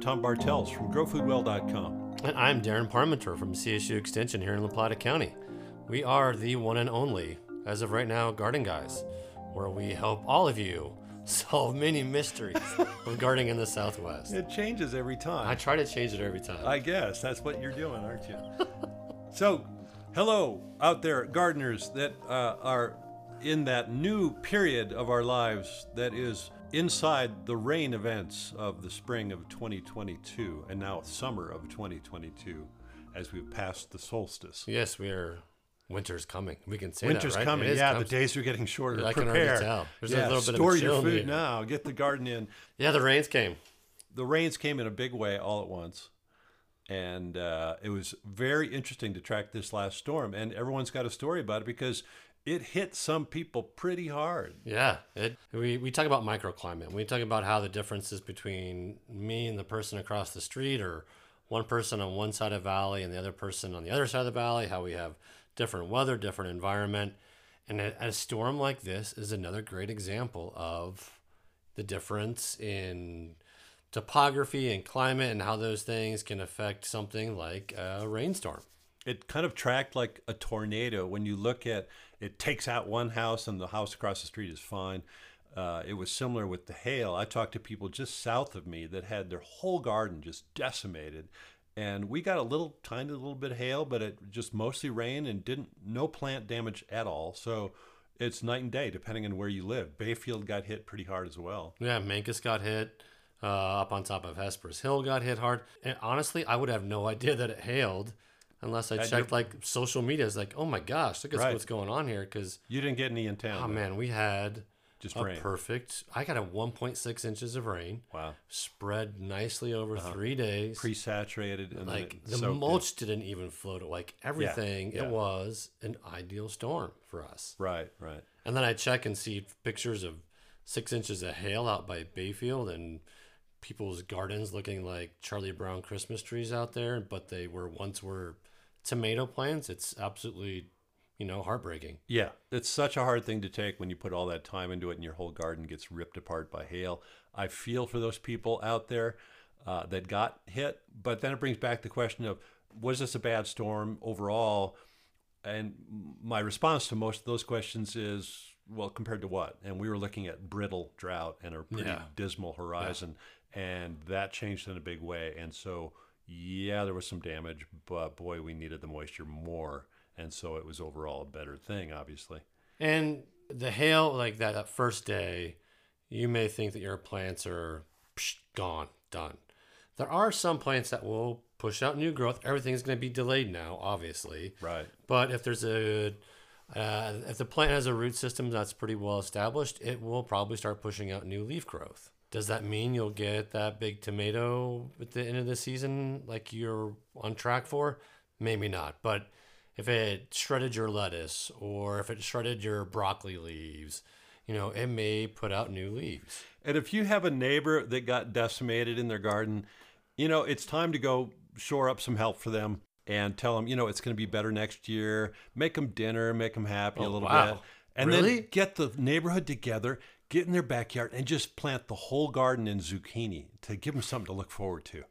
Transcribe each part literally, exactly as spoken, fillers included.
Tom Bartels from grow food well dot com. And I'm Darren Parmenter from C S U Extension here in La Plata County. We are the one and only, as of right now, Garden Guys, where we help all of you solve many mysteries of gardening in the Southwest. It changes every time. I try to change it every time. I guess that's what you're doing, aren't you? So, hello out there, gardeners that uh, are in that new period of our lives that is inside the rain events of the spring of twenty twenty-two and now summer of twenty twenty-two as we've passed the solstice. Yes, we are. Winter's coming. We can say Winter's that, right? coming. Yeah, comes. The days are getting shorter. I Prepare. can already tell. There's yeah, a little bit of a chill. Store your food now. Get the garden in. Yeah, the rains came. The rains came in a big way all at once. And uh, it was very interesting to track this last storm. And everyone's got a story about it because it hit some people pretty hard. Yeah. It, we, we talk about microclimate. We talk about how the differences between me and the person across the street, or one person on one side of the valley and the other person on the other side of the valley, how we have different weather, different environment. And a, a storm like this is another great example of the difference in topography and climate and how those things can affect something like a rainstorm. It kind of tracked like a tornado. When you look at it, takes out one house and the house across the street is fine. Uh, it was similar with the hail. I talked to people just south of me that had their whole garden just decimated. And we got a little, tiny little bit of hail, but it just mostly rained and didn't, no plant damage at all. So it's night and day, depending on where you live. Bayfield got hit pretty hard as well. Yeah, Mancus got hit. Uh, up on top of Hesperus Hill got hit hard. And honestly, I would have no idea that it hailed unless I checked I did, like social media. It's like, oh my gosh, look at right. what's going on here. Because you didn't get any in town. Oh though. man, we had just a rain. perfect. I got a one point six inches of rain. Wow. Spread nicely over uh-huh. three days. Pre-saturated. And like the mulch in. didn't even float. Like everything, yeah, yeah. it was an ideal storm for us. Right, right. And then I check and see pictures of six inches of hail out by Bayfield and people's gardens looking like Charlie Brown Christmas trees out there, but they were once were tomato plants. It's absolutely, you know, heartbreaking. Yeah, it's such a hard thing to take when you put all that time into it and your whole garden gets ripped apart by hail. I feel for those people out there uh, that got hit, but then it brings back the question of, was this a bad storm overall? And my response to most of those questions is, well, compared to what? And we were looking at brittle drought and a pretty yeah. dismal horizon, yeah. and that changed in a big way. And so, yeah, there was some damage, but boy, we needed the moisture more. And so it was overall a better thing, obviously. And the hail, like that, that first day, you may think that your plants are psh, gone, done. There are some plants that will push out new growth. Everything's going to be delayed now, obviously. Right. But if there's a, uh, if the plant has a root system that's pretty well established, it will probably start pushing out new leaf growth. Does that mean you'll get that big tomato at the end of the season like you're on track for? Maybe not, but if it shredded your lettuce or if it shredded your broccoli leaves, you know, it may put out new leaves. And if you have a neighbor that got decimated in their garden, you know, it's time to go shore up some help for them and tell them, you know, it's going to be better next year. Make them dinner, make them happy oh, a little wow. bit. And really? Then get the neighborhood together, get in their backyard and just plant the whole garden in zucchini to give them something to look forward to.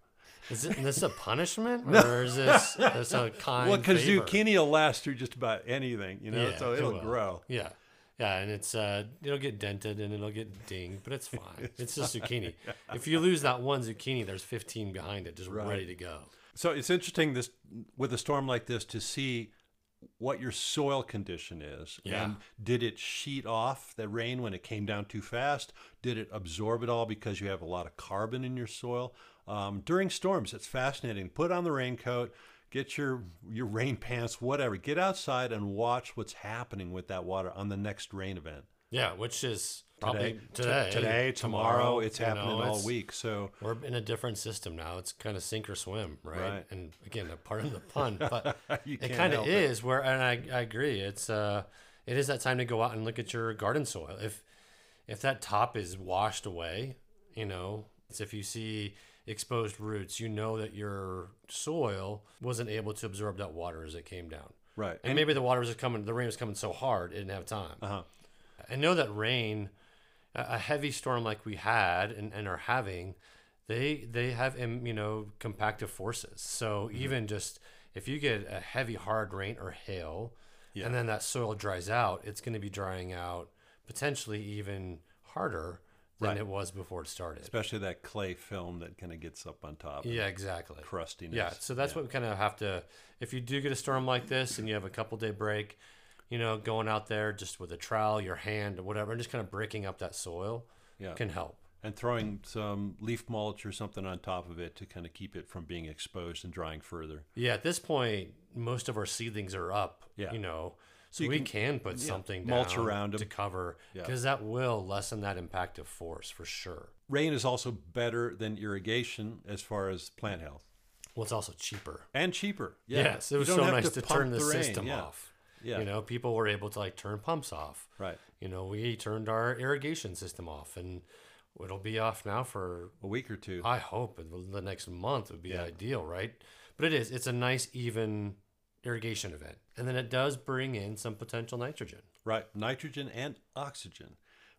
Is it, this a punishment, or no. is this, this a kind? Well, because zucchini will last through just about anything, you know, yeah, so it'll it grow. Yeah, yeah, and it's uh, it'll get dented and it'll get dinged, but it's fine. it's, it's just zucchini. If you lose that one zucchini, there's fifteen behind it, just right. ready to go. So it's interesting this with a storm like this to see what your soil condition is. Yeah. And did it sheet off the rain when it came down too fast? Did it absorb it all because you have a lot of carbon in your soil? Um, during storms, it's fascinating. Put on the raincoat, get your, your rain pants, whatever. Get outside and watch what's happening with that water on the next rain event. Yeah, which is probably today. Today, today tomorrow, tomorrow, it's happening know, all it's, week. So we're in a different system now. It's kind of sink or swim, right? right. And again, pardon the pun, but it kind of is it. where, and I, I agree, it's uh, it is that time to go out and look at your garden soil. If if that top is washed away, you know, it's if you see exposed roots, you know that your soil wasn't able to absorb that water as it came down. Right. And, and maybe the water was coming, the rain was coming so hard, it didn't have time. Uh-huh. I know that rain, a heavy storm like we had and, and are having, they they have, you know, compactive forces. So mm-hmm. even just if you get a heavy, hard rain or hail, yeah. and then that soil dries out, it's going to be drying out potentially even harder than right. it was before it started. Especially that clay film that kind of gets up on top. Yeah, exactly. Crustiness. Yeah, so that's yeah. what we kind of have to, if you do get a storm like this and you have a couple day break, you know, going out there just with a trowel, your hand, or whatever, and just kind of breaking up that soil yeah. can help. And throwing some leaf mulch or something on top of it to kind of keep it from being exposed and drying further. Yeah, at this point, most of our seedlings are up, yeah. you know, so, so you we can, can put yeah, something down mulch around them. To cover, because yeah. that will lessen that impact of force for sure. Rain is also better than irrigation as far as plant health. Well, it's also cheaper. And cheaper. Yeah. Yes, it was so nice to, to turn the, the system yeah. off. Yeah. You know, people were able to like turn pumps off. Right. You know, we turned our irrigation system off, and it'll be off now for a week or two. I hope the next month would be yeah. ideal, right? But it is. It's a nice, even irrigation event. And then it does bring in some potential nitrogen. Right. Nitrogen and oxygen,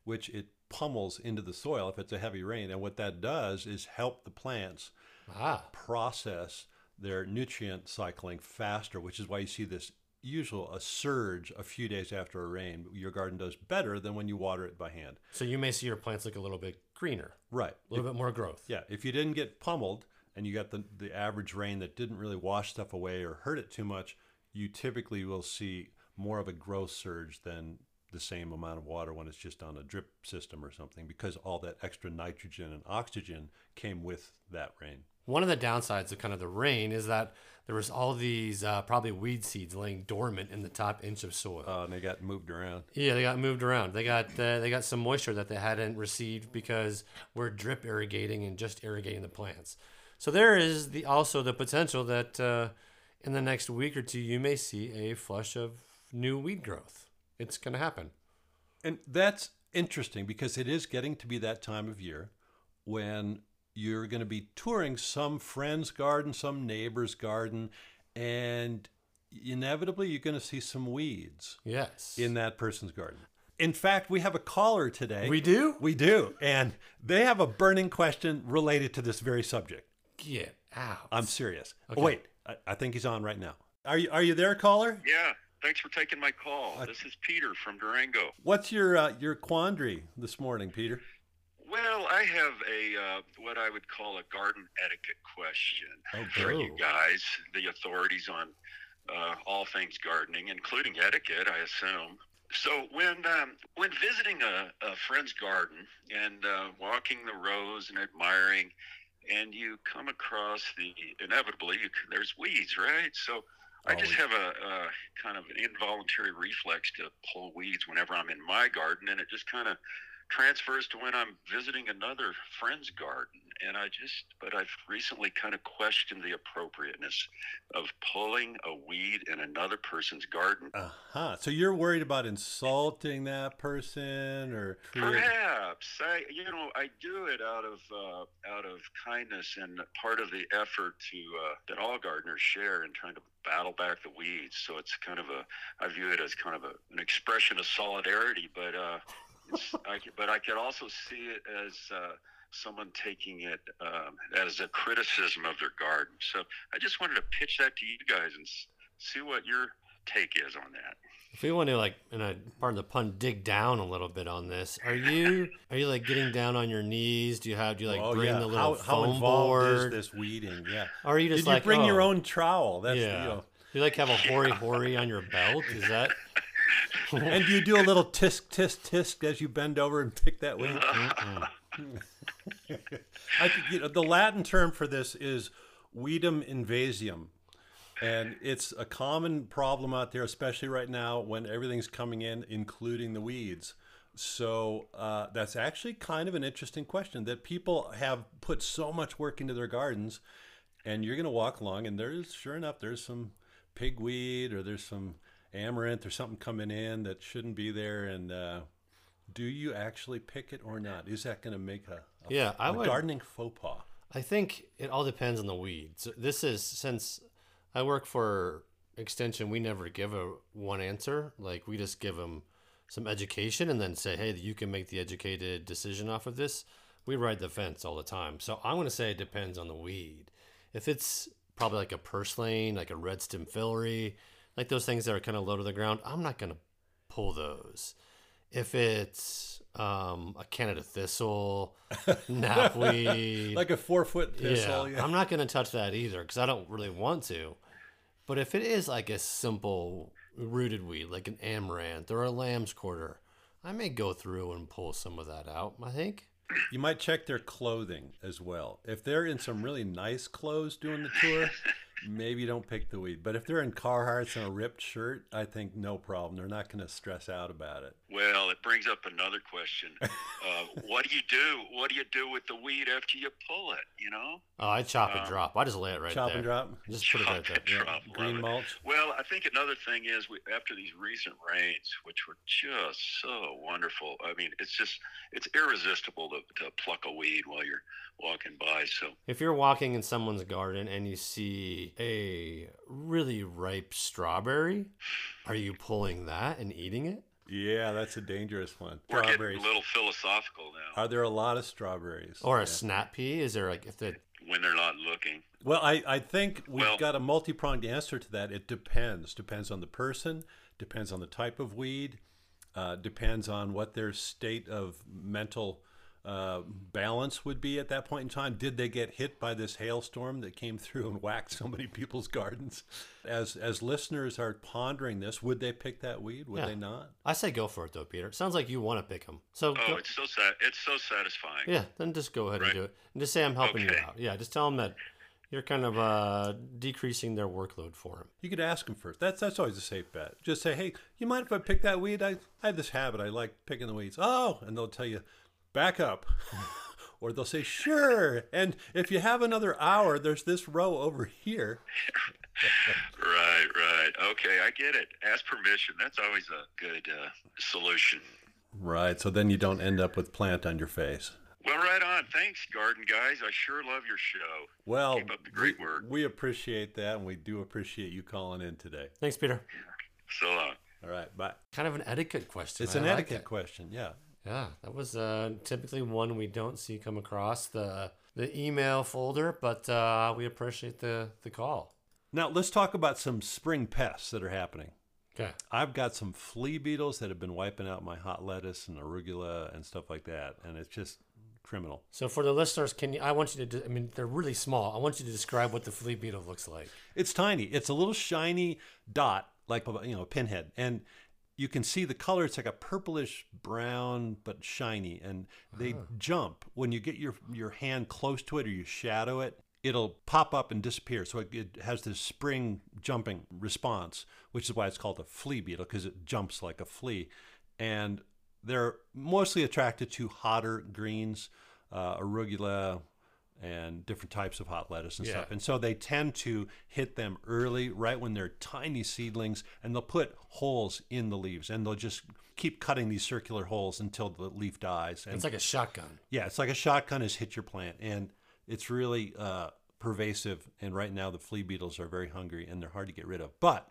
which it pummels into the soil if it's a heavy rain. And what that does is help the plants ah. process their nutrient cycling faster, which is why you see this usual a surge a few days after a rain. Your garden does better than when you water it by hand. So you may see your plants look a little bit greener, right? A little if, bit more growth. Yeah, if you didn't get pummeled and you got the the average rain that didn't really wash stuff away or hurt it too much, you typically will see more of a growth surge than the same amount of water when it's just on a drip system or something, because all that extra nitrogen and oxygen came with that rain. One of the downsides of kind of the rain is that there was all these uh, probably weed seeds laying dormant in the top inch of soil. Oh, uh, and they got moved around. Yeah, they got moved around. They got uh, they got some moisture that they hadn't received because we're drip irrigating and just irrigating the plants. So there is the also the potential that uh, in the next week or two you may see a flush of new weed growth. It's going to happen. And that's interesting because it is getting to be that time of year when you're going to be touring some friend's garden, some neighbor's garden, and inevitably you're going to see some weeds. Yes. In that person's garden. In fact, we have a caller today. We do? We do. And they have a burning question related to this very subject. Get out. I'm serious. Okay. Oh, wait, I, I think he's on right now. Are you, are you there, caller? Yeah. Thanks for taking my call. Uh, this is Peter from Durango. What's your, uh, your quandary this morning, Peter? Well, I have a uh, what I would call a garden etiquette question oh, for you guys, the authorities on uh, all things gardening, including etiquette, I assume. So when um, when visiting a, a friend's garden and uh, walking the rows and admiring, and you come across the inevitably you, there's weeds, right? So I Always. just have a, a kind of an involuntary reflex to pull weeds whenever I'm in my garden, and it just kind of transfers to when I'm visiting another friend's garden. And I just, but I've recently kind of questioned the appropriateness of pulling a weed in another person's garden. Uh-huh. So you're worried about insulting that person or creating... Perhaps. I, you know, I do it out of, uh, out of kindness and part of the effort to, uh, that all gardeners share in trying to battle back the weeds. So it's kind of a, I view it as kind of a, an expression of solidarity, but, uh, I could, but I could also see it as uh, someone taking it um, as a criticism of their garden. So I just wanted to pitch that to you guys and see what your take is on that. If we want to, like, in a, pardon the pun, dig down a little bit on this, are you are you like getting down on your knees? Do you have do you like oh, bring yeah. the little how, foam how involved board? Is this weeding? Yeah. Or are you just Did like you bring oh, your own trowel? That's yeah. you know. Do you like have a hori yeah. hori on your belt? Is that? And do you do a little tisk, tisk, tisk as you bend over and pick that weed? I think, you know, the Latin term for this is weedum invasium. And it's a common problem out there, especially right now when everything's coming in, including the weeds. So uh, that's actually kind of an interesting question that people have put so much work into their gardens. And you're going to walk along and there's, sure enough, there's some pigweed or there's some amaranth or something coming in that shouldn't be there, and uh do you actually pick it or not? Is that going to make a, a yeah I a would, gardening faux pas? I think it all depends on the weed. So this is, since I work for Extension, we never give a one answer. Like, we just give them some education and then say, hey, you can make the educated decision off of this. we ride the fence all the time. So I'm going to say it depends on the weed. If it's probably like a purslane, like a red stem fillery, like those things that are kind of low to the ground, I'm not going to pull those. If it's um, a Canada thistle, knapweed. Like a four-foot thistle. Yeah, yeah. I'm not going to touch that either because I don't really want to. But if it is like a simple rooted weed, like an amaranth or a lamb's quarter, I may go through and pull some of that out, I think. You might check their clothing as well. If they're in some really nice clothes doing the tour, maybe don't pick the weed. But if they're in Carhartts and a ripped shirt, I think no problem. They're not going to stress out about it. Well, it brings up another question. Uh, what do you do? What do you do with the weed after you pull it, you know? Oh, I chop um, and drop. I just lay it right chop there. Chop and drop? Just chop put it right there. Drop, yeah. Green mulch. It. Well, I think another thing is we, after these recent rains, which were just so wonderful, I mean, it's just, it's irresistible to, to pluck a weed while you're walking by. So if you're walking in someone's garden and you see a really ripe strawberry, are you pulling that and eating it? Yeah, that's a dangerous one. We're getting a little philosophical now. Are there a lot of strawberries? Or a yeah. snap pea? Is there like if they when they're not looking? Well, I, I think we've well, got a multi-pronged answer to that. It depends. Depends on the person. Depends on the type of weed. Uh, depends on what their state of mental uh, balance would be at that point in time. Did they get hit by this hailstorm that came through and whacked so many people's gardens? As as listeners are pondering this, would they pick that weed? Would yeah. they not? I say go for it though, Peter. It sounds like you want to pick them. So oh, go. it's so sad. It's so satisfying. Yeah, then just go ahead right. and do it, and just say I'm helping okay. you out. Yeah, just tell them that you're kind of uh, decreasing their workload for them. You could ask them first. That's that's always a safe bet. Just say, hey, you mind if I pick that weed? I I have this habit. I like picking the weeds. Oh, and they'll tell you. Back up. Or they'll say, sure. And if you have another hour, there's this row over here. Right, right. Okay, I get it. Ask permission. That's always a good uh, solution. Right, so then you don't end up with plant on your face. Well, right on. Thanks, Garden Guys. I sure love your show. Well, keep up the great we, work. We appreciate that, and we do appreciate you calling in today. Thanks, Peter. So long. All right, bye. Kind of an etiquette question. It's I an like etiquette it. question, yeah. Yeah, that was uh, typically one we don't see come across the the email folder, but uh, we appreciate the, the call. Now, let's talk about some spring pests that are happening. Okay. I've got some flea beetles that have been wiping out my hot lettuce and arugula and stuff like that, and it's just criminal. So for the listeners, can you, I want you to, de- I mean, they're really small. I want you to describe what the flea beetle looks like. It's tiny. It's a little shiny dot, like you know, a pinhead, and you can see the color. It's like a purplish brown, but shiny. And they oh. jump. When you get your, your hand close to it or you shadow it, it'll pop up and disappear. So it, it has this spring jumping response, which is why it's called a flea beetle, because it jumps like a flea. And they're mostly attracted to hotter greens, uh, arugula, and different types of hot lettuce and yeah. stuff. And so they tend to hit them early, right when they're tiny seedlings, and they'll put holes in the leaves, and they'll just keep cutting these circular holes until the leaf dies. And it's like a shotgun. Yeah, it's like a shotgun has hit your plant, and it's really uh, pervasive, and right now the flea beetles are very hungry, and they're hard to get rid of. But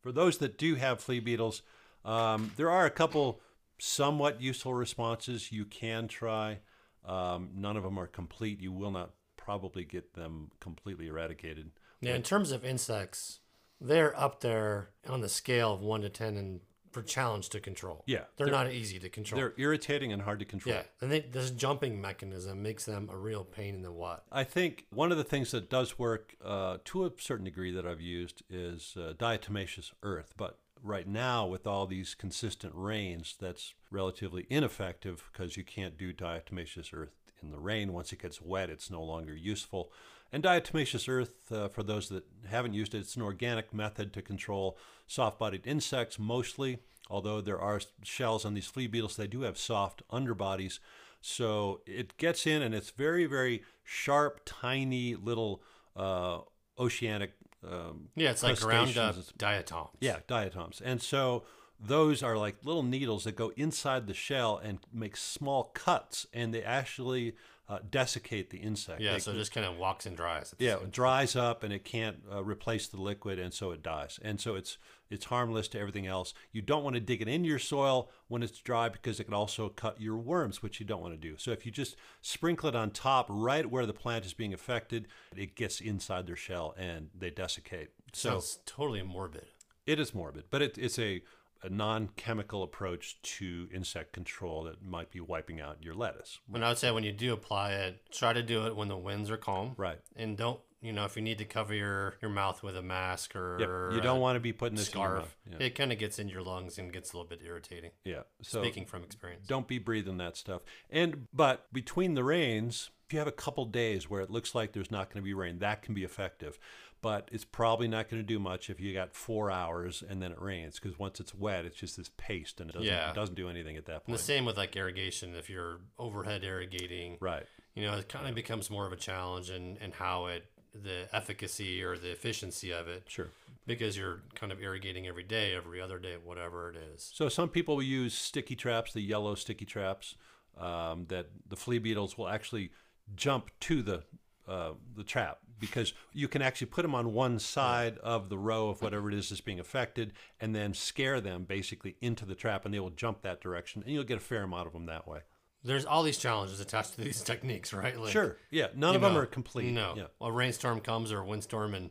for those that do have flea beetles, um, there are a couple somewhat useful responses you can try. Um, none of them are complete. You will not probably get them completely eradicated. Yeah, but in terms of insects, they're up there on the scale of one to ten and for challenge to control. Yeah. They're, they're not easy to control. They're irritating and hard to control. Yeah, and they, this jumping mechanism makes them a real pain in the butt. I think one of the things that does work uh, to a certain degree that I've used is uh, diatomaceous earth, but right now, with all these consistent rains, that's relatively ineffective because you can't do diatomaceous earth in the rain. Once it gets wet, it's no longer useful. And diatomaceous earth, uh, for those that haven't used it, it's an organic method to control soft-bodied insects mostly, although there are shells on these flea beetles. They do have soft underbodies. So it gets in, and it's very, very sharp, tiny little uh, oceanic Um, yeah, it's like ground up diatoms. Yeah, diatoms. And so those are like little needles that go inside the shell and make small cuts, and they actually uh, desiccate the insect. Yeah, they, so it just kind of walks and dries. Yeah, it dries up, and it can't uh, replace the liquid, and so it dies. And so it's it's harmless to everything else. You don't want to dig it into your soil when it's dry because it can also cut your worms, which you don't want to do. So if you just sprinkle it on top right where the plant is being affected, it gets inside their shell, and they desiccate. So it's totally morbid. It is morbid, but it, it's a... a non-chemical approach to insect control that might be wiping out your lettuce. When I would say when you do apply it, try to do it when the winds are calm. Right. And don't, you know, if you need to cover your, your mouth with a mask or yep. you don't want to be putting this scarf. Yeah. It kind of gets in your lungs and gets a little bit irritating. Yeah. So speaking from experience. Don't be breathing that stuff. And but between the rains, if you have a couple days where it looks like there's not going to be rain, that can be effective. But it's probably not going to do much if you got four hours and then it rains, because once it's wet, it's just this paste and it doesn't, yeah. it doesn't do anything at that point. And the same with like irrigation. If you're overhead irrigating, right? You know, it kind of becomes more of a challenge in, in how it, the efficacy or the efficiency of it. Sure. Because you're kind of irrigating every day, every other day, whatever it is. So some people use sticky traps, the yellow sticky traps, um, that the flea beetles will actually jump to the uh, the trap, because you can actually put them on one side of the row of whatever it is that's being affected and then scare them basically into the trap, and they will jump that direction, and you'll get a fair amount of them that way. There's all these challenges attached to these techniques, right? Like, sure. Yeah. None of know, them are complete. No. Yeah. A rainstorm comes or a windstorm and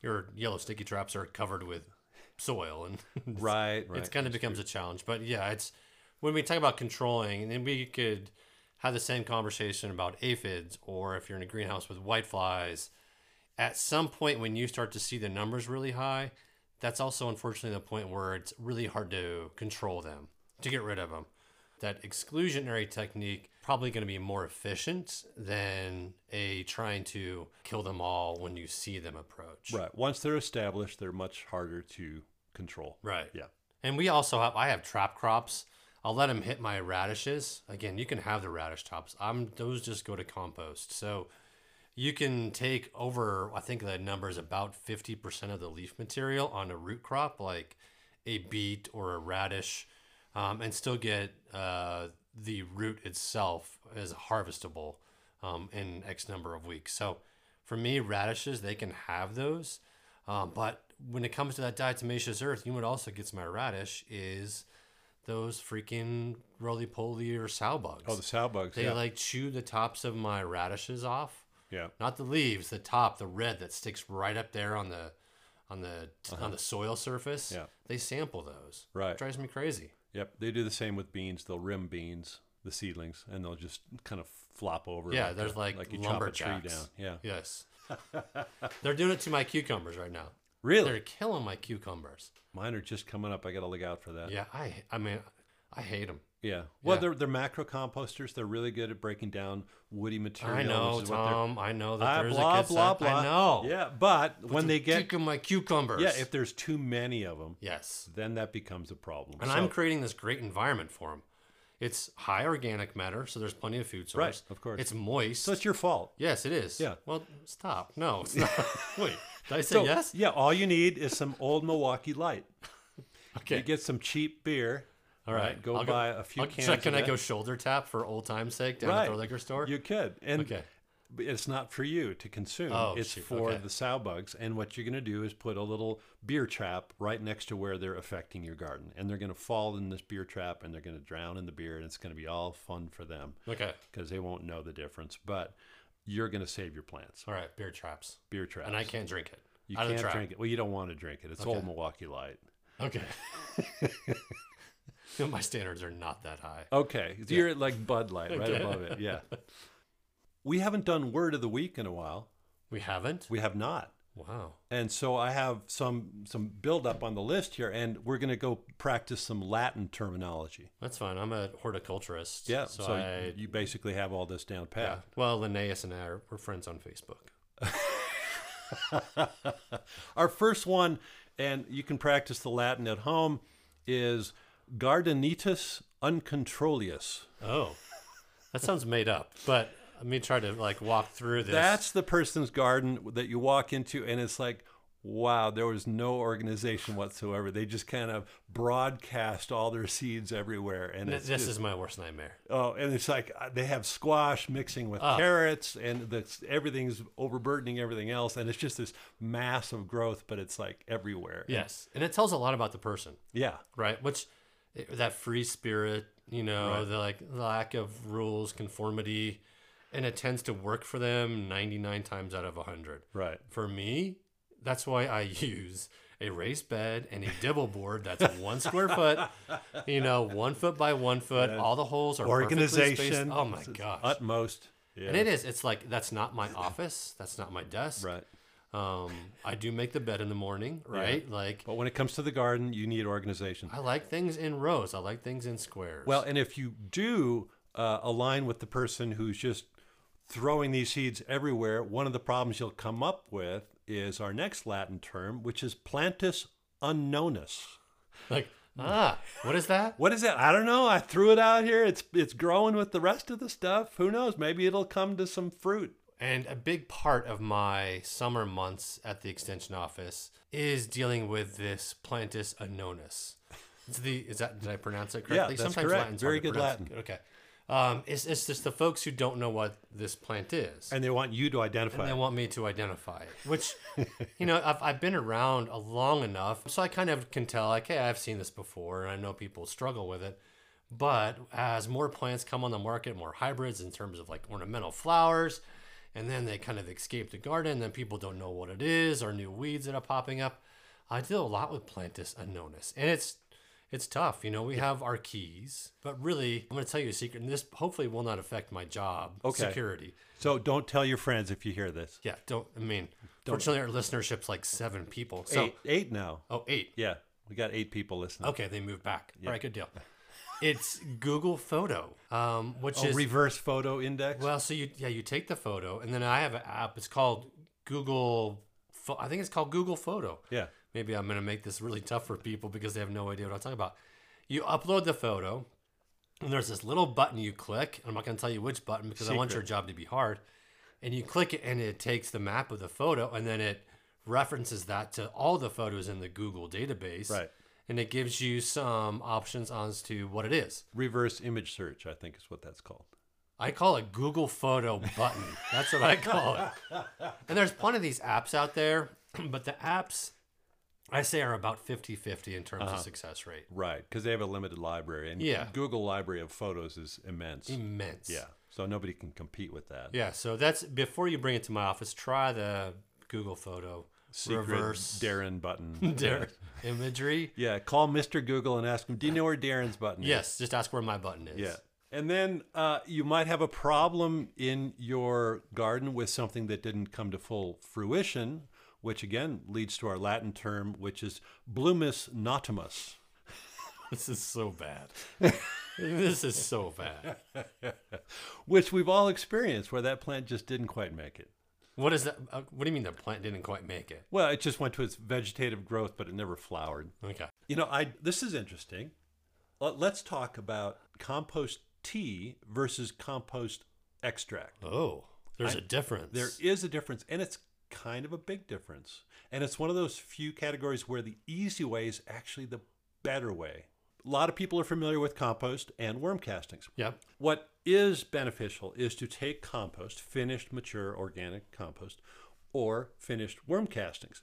your yellow sticky traps are covered with soil. And it's, right, right. It kind of becomes true. a challenge. But yeah, it's when we talk about controlling, then we could have the same conversation about aphids, or if you're in a greenhouse with whiteflies. At some point when you start to see the numbers really high, that's also unfortunately the point where it's really hard to control them, to get rid of them. That exclusionary technique probably going to be more efficient than a trying to kill them all when you see them approach. Right. Once they're established, they're much harder to control. Right. Yeah. And we also have, I have trap crops. I'll let them hit my radishes. Again, you can have the radish tops. I'm, those just go to compost. So you can take over, I think the number is about fifty percent of the leaf material on a root crop, like a beet or a radish, um, and still get uh, the root itself as harvestable um, in X number of weeks. So for me, radishes, they can have those. Um, but when it comes to that diatomaceous earth, you know what also gets my radish is those freaking roly-poly or sow bugs. Oh, the sow bugs. They yeah. like chew the tops of my radishes off. Yeah. Not the leaves, the top, the red that sticks right up there on the on the uh-huh. on the soil surface. Yeah. They sample those. Right. It drives me crazy. Yep. They do the same with beans. They'll rim beans, the seedlings, and they'll just kind of flop over. Yeah. Like there's a, like, like you lumber chop a tree down. Yeah. Yes. They're doing it to my cucumbers right now. Really? They're killing my cucumbers. Mine are just coming up. I got to look out for that. Yeah, I I mean, I hate them. Yeah. Well, yeah. they're they're macro composters. They're really good at breaking down woody material. I know, Tom. I know that I, there's blah, a good blah, blah. I know. Yeah, but, but when they get kicking my cucumbers. Yeah, if there's too many of them. Yes. Then that becomes a problem. And so, I'm creating this great environment for them. It's high organic matter, so there's plenty of food source. Right, of course. It's moist. So it's your fault. Yes, it is. Yeah. Well, stop. No, it's not. Wait. Did I say so, yes? Yeah, all you need is some old Milwaukee Light. Okay. You get some cheap beer. All right. right go I'll buy go, a few I'll cans. So can I go shoulder tap for old time's sake down right. at the liquor store? You could. And okay. It's not for you to consume. Oh, it's shoot. for okay. the sow bugs. And what you're going to do is put a little beer trap right next to where they're affecting your garden. And they're going to fall in this beer trap, and they're going to drown in the beer, and it's going to be all fun for them. Okay. Because they won't know the difference. But you're going to save your plants. All right, beer traps. Beer traps. And I can't drink it. You Out can't drink it. Well, you don't want to drink it. It's okay. Old Milwaukee Light. Okay. My standards are not that high. Okay. Yeah. You're at like Bud Light, okay. right above it. Yeah. We haven't done Word of the Week in a while. We haven't? We have not. Wow. And so I have some some build-up on the list here, and we're going to go practice some Latin terminology. That's fine. I'm a horticulturist. Yeah, so, so I, you basically have all this down pat. Yeah. Well, Linnaeus and I, are, we're friends on Facebook. Our first one, and you can practice the Latin at home, is Gardenitis uncontrollius. Oh, that sounds made up, but let me try to like walk through this. That's the person's garden that you walk into, and it's like, Wow, there was no organization whatsoever. They just kind of broadcast all their seeds everywhere. And it's this just, is my worst nightmare. Oh, and it's like they have squash mixing with oh. carrots, and the, everything's overburdening everything else. And it's just this mass of growth, but it's like everywhere. Yes, and, and it tells a lot about the person. Yeah. Right, which that free spirit, you know, right. the like lack of rules, conformity, and it tends to work for them ninety-nine times out of one hundred. Right. For me... That's why I use a raised bed and a dibble board that's one square foot, you know, one foot by one foot. Yeah. All the holes are organization. Perfectly spaced. Oh my gosh, utmost. Yeah. And it is. It's like that's not my office. That's not my desk. Right. Um, I do make the bed in the morning. Right. Yeah. Like, but when it comes to the garden, you need organization. I like things in rows. I like things in squares. Well, and if you do uh, align with the person who's just throwing these seeds everywhere, one of the problems you'll come up with is our next Latin term, which is plantus unknownus. Like, ah, what is that? What is that? I don't know. I threw it out here. It's it's growing with the rest of the stuff. Who knows? Maybe it'll come to some fruit. And a big part of my summer months at the extension office is dealing with this plantus unknownus. It's the is that did I pronounce it correctly? Yeah, that's Sometimes correct. Latin's very good Latin. Okay. Um, it's, it's just the folks who don't know what this plant is. And they want you to identify and it. They want me to identify it, which, you know, I've, I've been around long enough. So I kind of can tell, like, hey, I've seen this before and I know people struggle with it. But as more plants come on the market, more hybrids in terms of like ornamental flowers, and then they kind of escape the garden, and then people don't know what it is or new weeds that are popping up. I deal a lot with plantus unknownus, and it's It's tough. You know, we have our keys, but really, I'm going to tell you a secret, and this hopefully will not affect my job okay. security. So don't tell your friends if you hear this. Yeah, don't. I mean, don't. Fortunately, our listenership's like seven people. So, eight, eight now. Oh, eight. Yeah, we got eight people listening. Okay, they moved back. Yeah. All right, good deal. It's Google Photo, um, which oh, is... reverse photo index? Well, so you, yeah, you take the photo, and then I have an app. It's called Google... I think it's called Google Photo. Yeah. Maybe I'm going to make this really tough for people because they have no idea what I'm talking about. You upload the photo, and there's this little button you click. I'm not going to tell you which button because Secret. I want your job to be hard. And you click it, and it takes the map of the photo, and then it references that to all the photos in the Google database. Right. And it gives you some options as to what it is. Reverse image search, I think, is what that's called. I call it Google Photo button. That's what I call it. And there's plenty of these apps out there, but the apps... I say are about fifty-fifty in terms uh-huh. of success rate. Right, because they have a limited library. And yeah. Google library of photos is immense. Immense. Yeah, so nobody can compete with that. Yeah, so that's, before you bring it to my office, try the Google Photo Secret reverse. Darren button. Darren imagery. Yeah, call Mister Google and ask him, do you know where Darren's button is? Yes, just ask where my button is. Yeah. And then uh, you might have a problem in your garden with something that didn't come to full fruition, which again leads to our Latin term, which is bloomus notamus. This is so bad. This is so bad. Which we've all experienced, where that plant just didn't quite make it. What is that? Uh, what do you mean the plant didn't quite make it? Well, it just went to its vegetative growth, but it never flowered. Okay. You know, I this is interesting. Let's talk about compost tea versus compost extract. Oh, there's I, a difference. There is a difference, and it's kind of a big difference. And it's one of those few categories where the easy way is actually the better way. A lot of people are familiar with compost and worm castings. Yep. What is beneficial is to take compost, finished, mature, organic compost, or finished worm castings,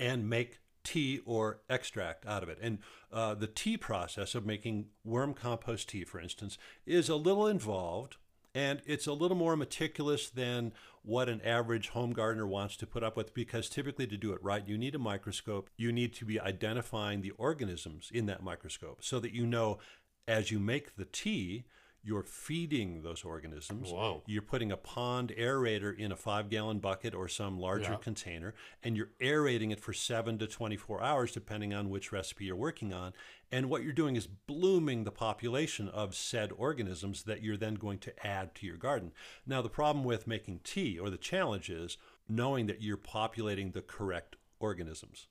and make tea or extract out of it. And uh, the tea process of making worm compost tea, for instance, is a little involved. And it's a little more meticulous than what an average home gardener wants to put up with, because typically to do it right, you need a microscope. You need to be identifying the organisms in that microscope so that you know as you make the tea, you're feeding those organisms. Whoa. You're putting a pond aerator in a five-gallon bucket or some larger yeah. container, and you're aerating it for seven to twenty-four hours, depending on which recipe you're working on. And what you're doing is blooming the population of said organisms that you're then going to add to your garden. Now, the problem with making tea, or the challenge, is knowing that you're populating the correct organisms.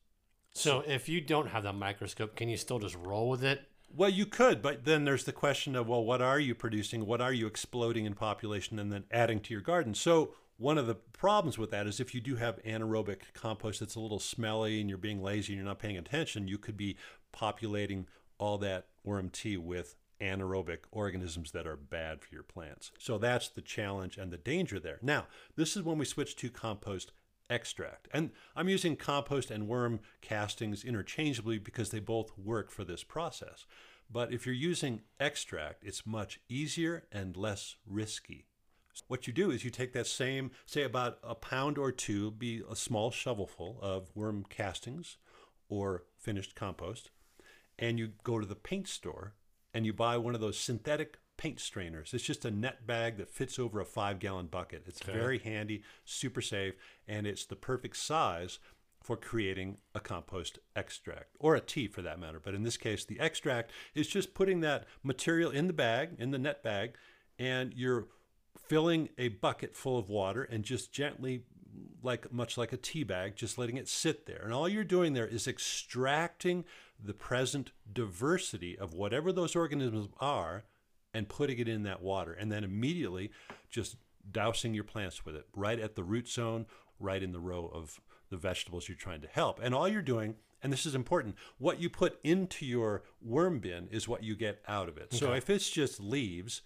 So if you don't have that microscope, can you still just roll with it? Well, you could, but then there's the question of, well, what are you producing? What are you exploding in population and then adding to your garden? So One of the problems with that is if you do have anaerobic compost that's a little smelly and you're being lazy and you're not paying attention, you could be populating all that worm tea with anaerobic organisms that are bad for your plants. So that's the challenge and the danger there. Now, this is when we switch to compost extract. And I'm using compost and worm castings interchangeably because they both work for this process. But if you're using extract, it's much easier and less risky. What you do is you take that same, say about a pound or two, be a small shovelful of worm castings or finished compost, and you go to the paint store and you buy one of those synthetic paint strainers. It's just a net bag that fits over a five-gallon bucket. It's okay. Very handy, super safe, and it's the perfect size for creating a compost extract, or a tea for that matter. But in this case, the extract is just putting that material in the bag, in the net bag, and you're filling a bucket full of water and just gently, like much like a tea bag, just letting it sit there. And all you're doing there is extracting the present diversity of whatever those organisms are and putting it in that water, and then immediately just dousing your plants with it right at the root zone, right in the row of the vegetables you're trying to help. And all you're doing, and this is important, what you put into your worm bin is what you get out of it. Okay. So if it's just leaves,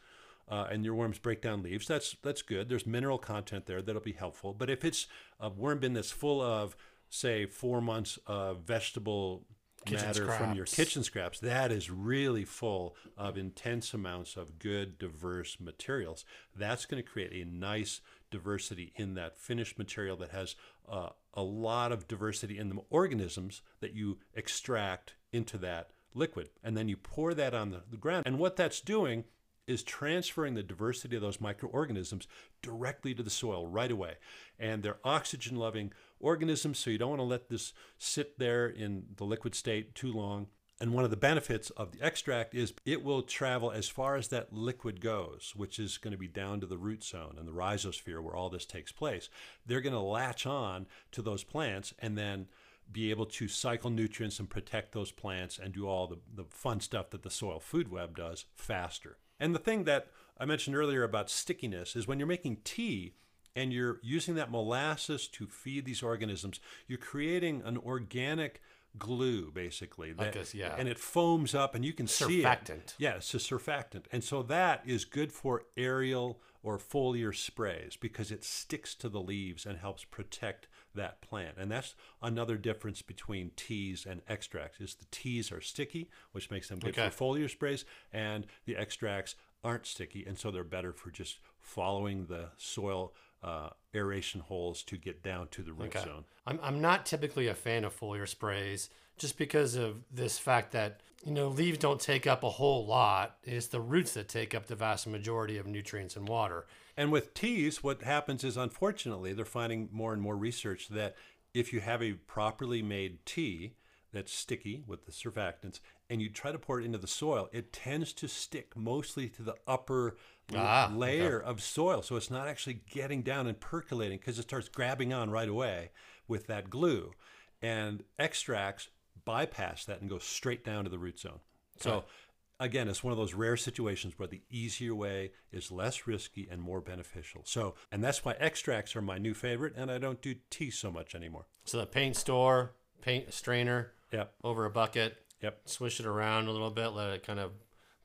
Uh, and your worms break down leaves, that's that's good. There's mineral content there that'll be helpful. But if it's a worm bin that's full of, say, four months of vegetable matter from your kitchen scraps, that is really full of intense amounts of good, diverse materials. That's going to create a nice diversity in that finished material that has uh, a lot of diversity in the organisms that you extract into that liquid. And then you pour that on the, the ground. And what that's doing is transferring the diversity of those microorganisms directly to the soil right away. And they're oxygen-loving organisms, so you don't want to let this sit there in the liquid state too long. And one of the benefits of the extract is it will travel as far as that liquid goes, which is going to be down to the root zone and the rhizosphere where all this takes place. They're going to latch on to those plants and then be able to cycle nutrients and protect those plants and do all the, the fun stuff that the soil food web does faster. And the thing that I mentioned earlier about stickiness is when you're making tea and you're using that molasses to feed these organisms, you're creating an organic glue, basically. That, I guess, yeah. And it foams up and you can see it. Surfactant. Yeah, it's a surfactant. And so that is good for aerial or foliar sprays because it sticks to the leaves and helps protect that plant. And that's another difference between teas and extracts is the teas are sticky, which makes them good okay. for foliar sprays, and the extracts aren't sticky, and so they're better for just following the soil uh, aeration holes to get down to the root okay. zone. I'm, I'm not typically a fan of foliar sprays just because of this fact that, you know, leaves don't take up a whole lot. It's the roots that take up the vast majority of nutrients and water. And with teas, what happens is, unfortunately, they're finding more and more research that if you have a properly made tea that's sticky with the surfactants and you try to pour it into the soil, it tends to stick mostly to the upper ah, layer okay. of soil. So it's not actually getting down and percolating because it starts grabbing on right away with that glue. And extracts bypass that and go straight down to the root zone. So again, it's one of those rare situations where the easier way is less risky and more beneficial. So, and that's why extracts are my new favorite, and I don't do tea so much anymore. So the paint store, paint strainer, yep. over a bucket, yep. swish it around a little bit, let it kind of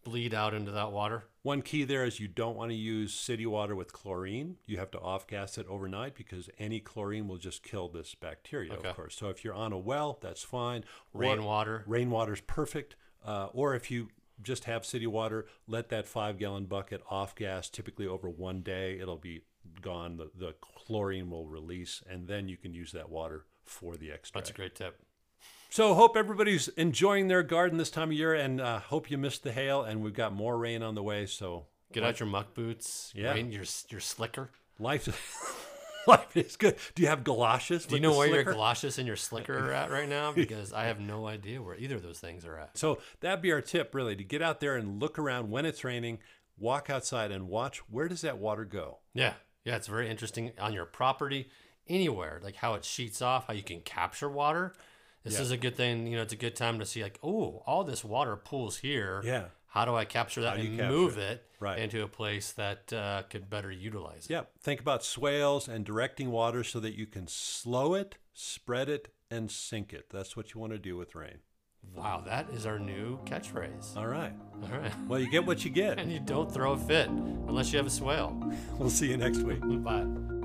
bleed out into that water. One key there is you don't want to use city water with chlorine. You have to off-gas it overnight because any chlorine will just kill this bacteria, okay. of course. So if you're on a well, that's fine. Rainwater. Rainwater is perfect. Uh, or if you just have city water, let that five-gallon bucket off-gas. Typically over one day, it'll be gone. The, the chlorine will release, and then you can use that water for the extract. That's a great tip. So hope everybody's enjoying their garden this time of year, and uh, hope you missed the hail, and we've got more rain on the way. So get out your muck boots, yeah. rain, your, your slicker. Life, life is good. Do you have galoshes? Do you know where your galoshes and your slicker are at right now? Because I have no idea where either of those things are at. So that'd be our tip, really, to get out there and look around when it's raining, walk outside and watch where does that water go. Yeah, yeah, it's very interesting on your property, anywhere, like how it sheets off, how you can capture water. This yeah. is a good thing, you know, it's a good time to see like, oh, all this water pools here. Yeah. How do I capture that and move it, right, into a place that uh, could better utilize it? Yeah. Think about swales and directing water so that you can slow it, spread it, and sink it. That's what you want to do with rain. Wow, that is our new catchphrase. All right. All right. Well, you get what you get. And you don't throw a fit unless you have a swale. We'll see you next week. Bye.